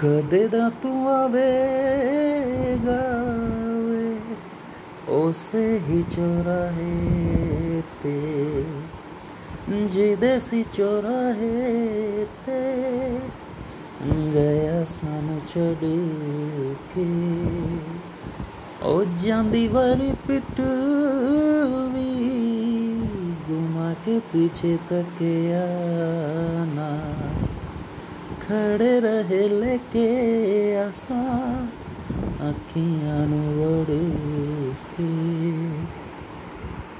कदे दा तू आवेगा वे उसे ही चौराहे ते जिदे सी चौराहे ते गया सानू छड़ के ओ जांदी वाली पिटवी घुमा के पीछे तकिया ना खड़े रहे लेके आसा अखियां नू वड़ के।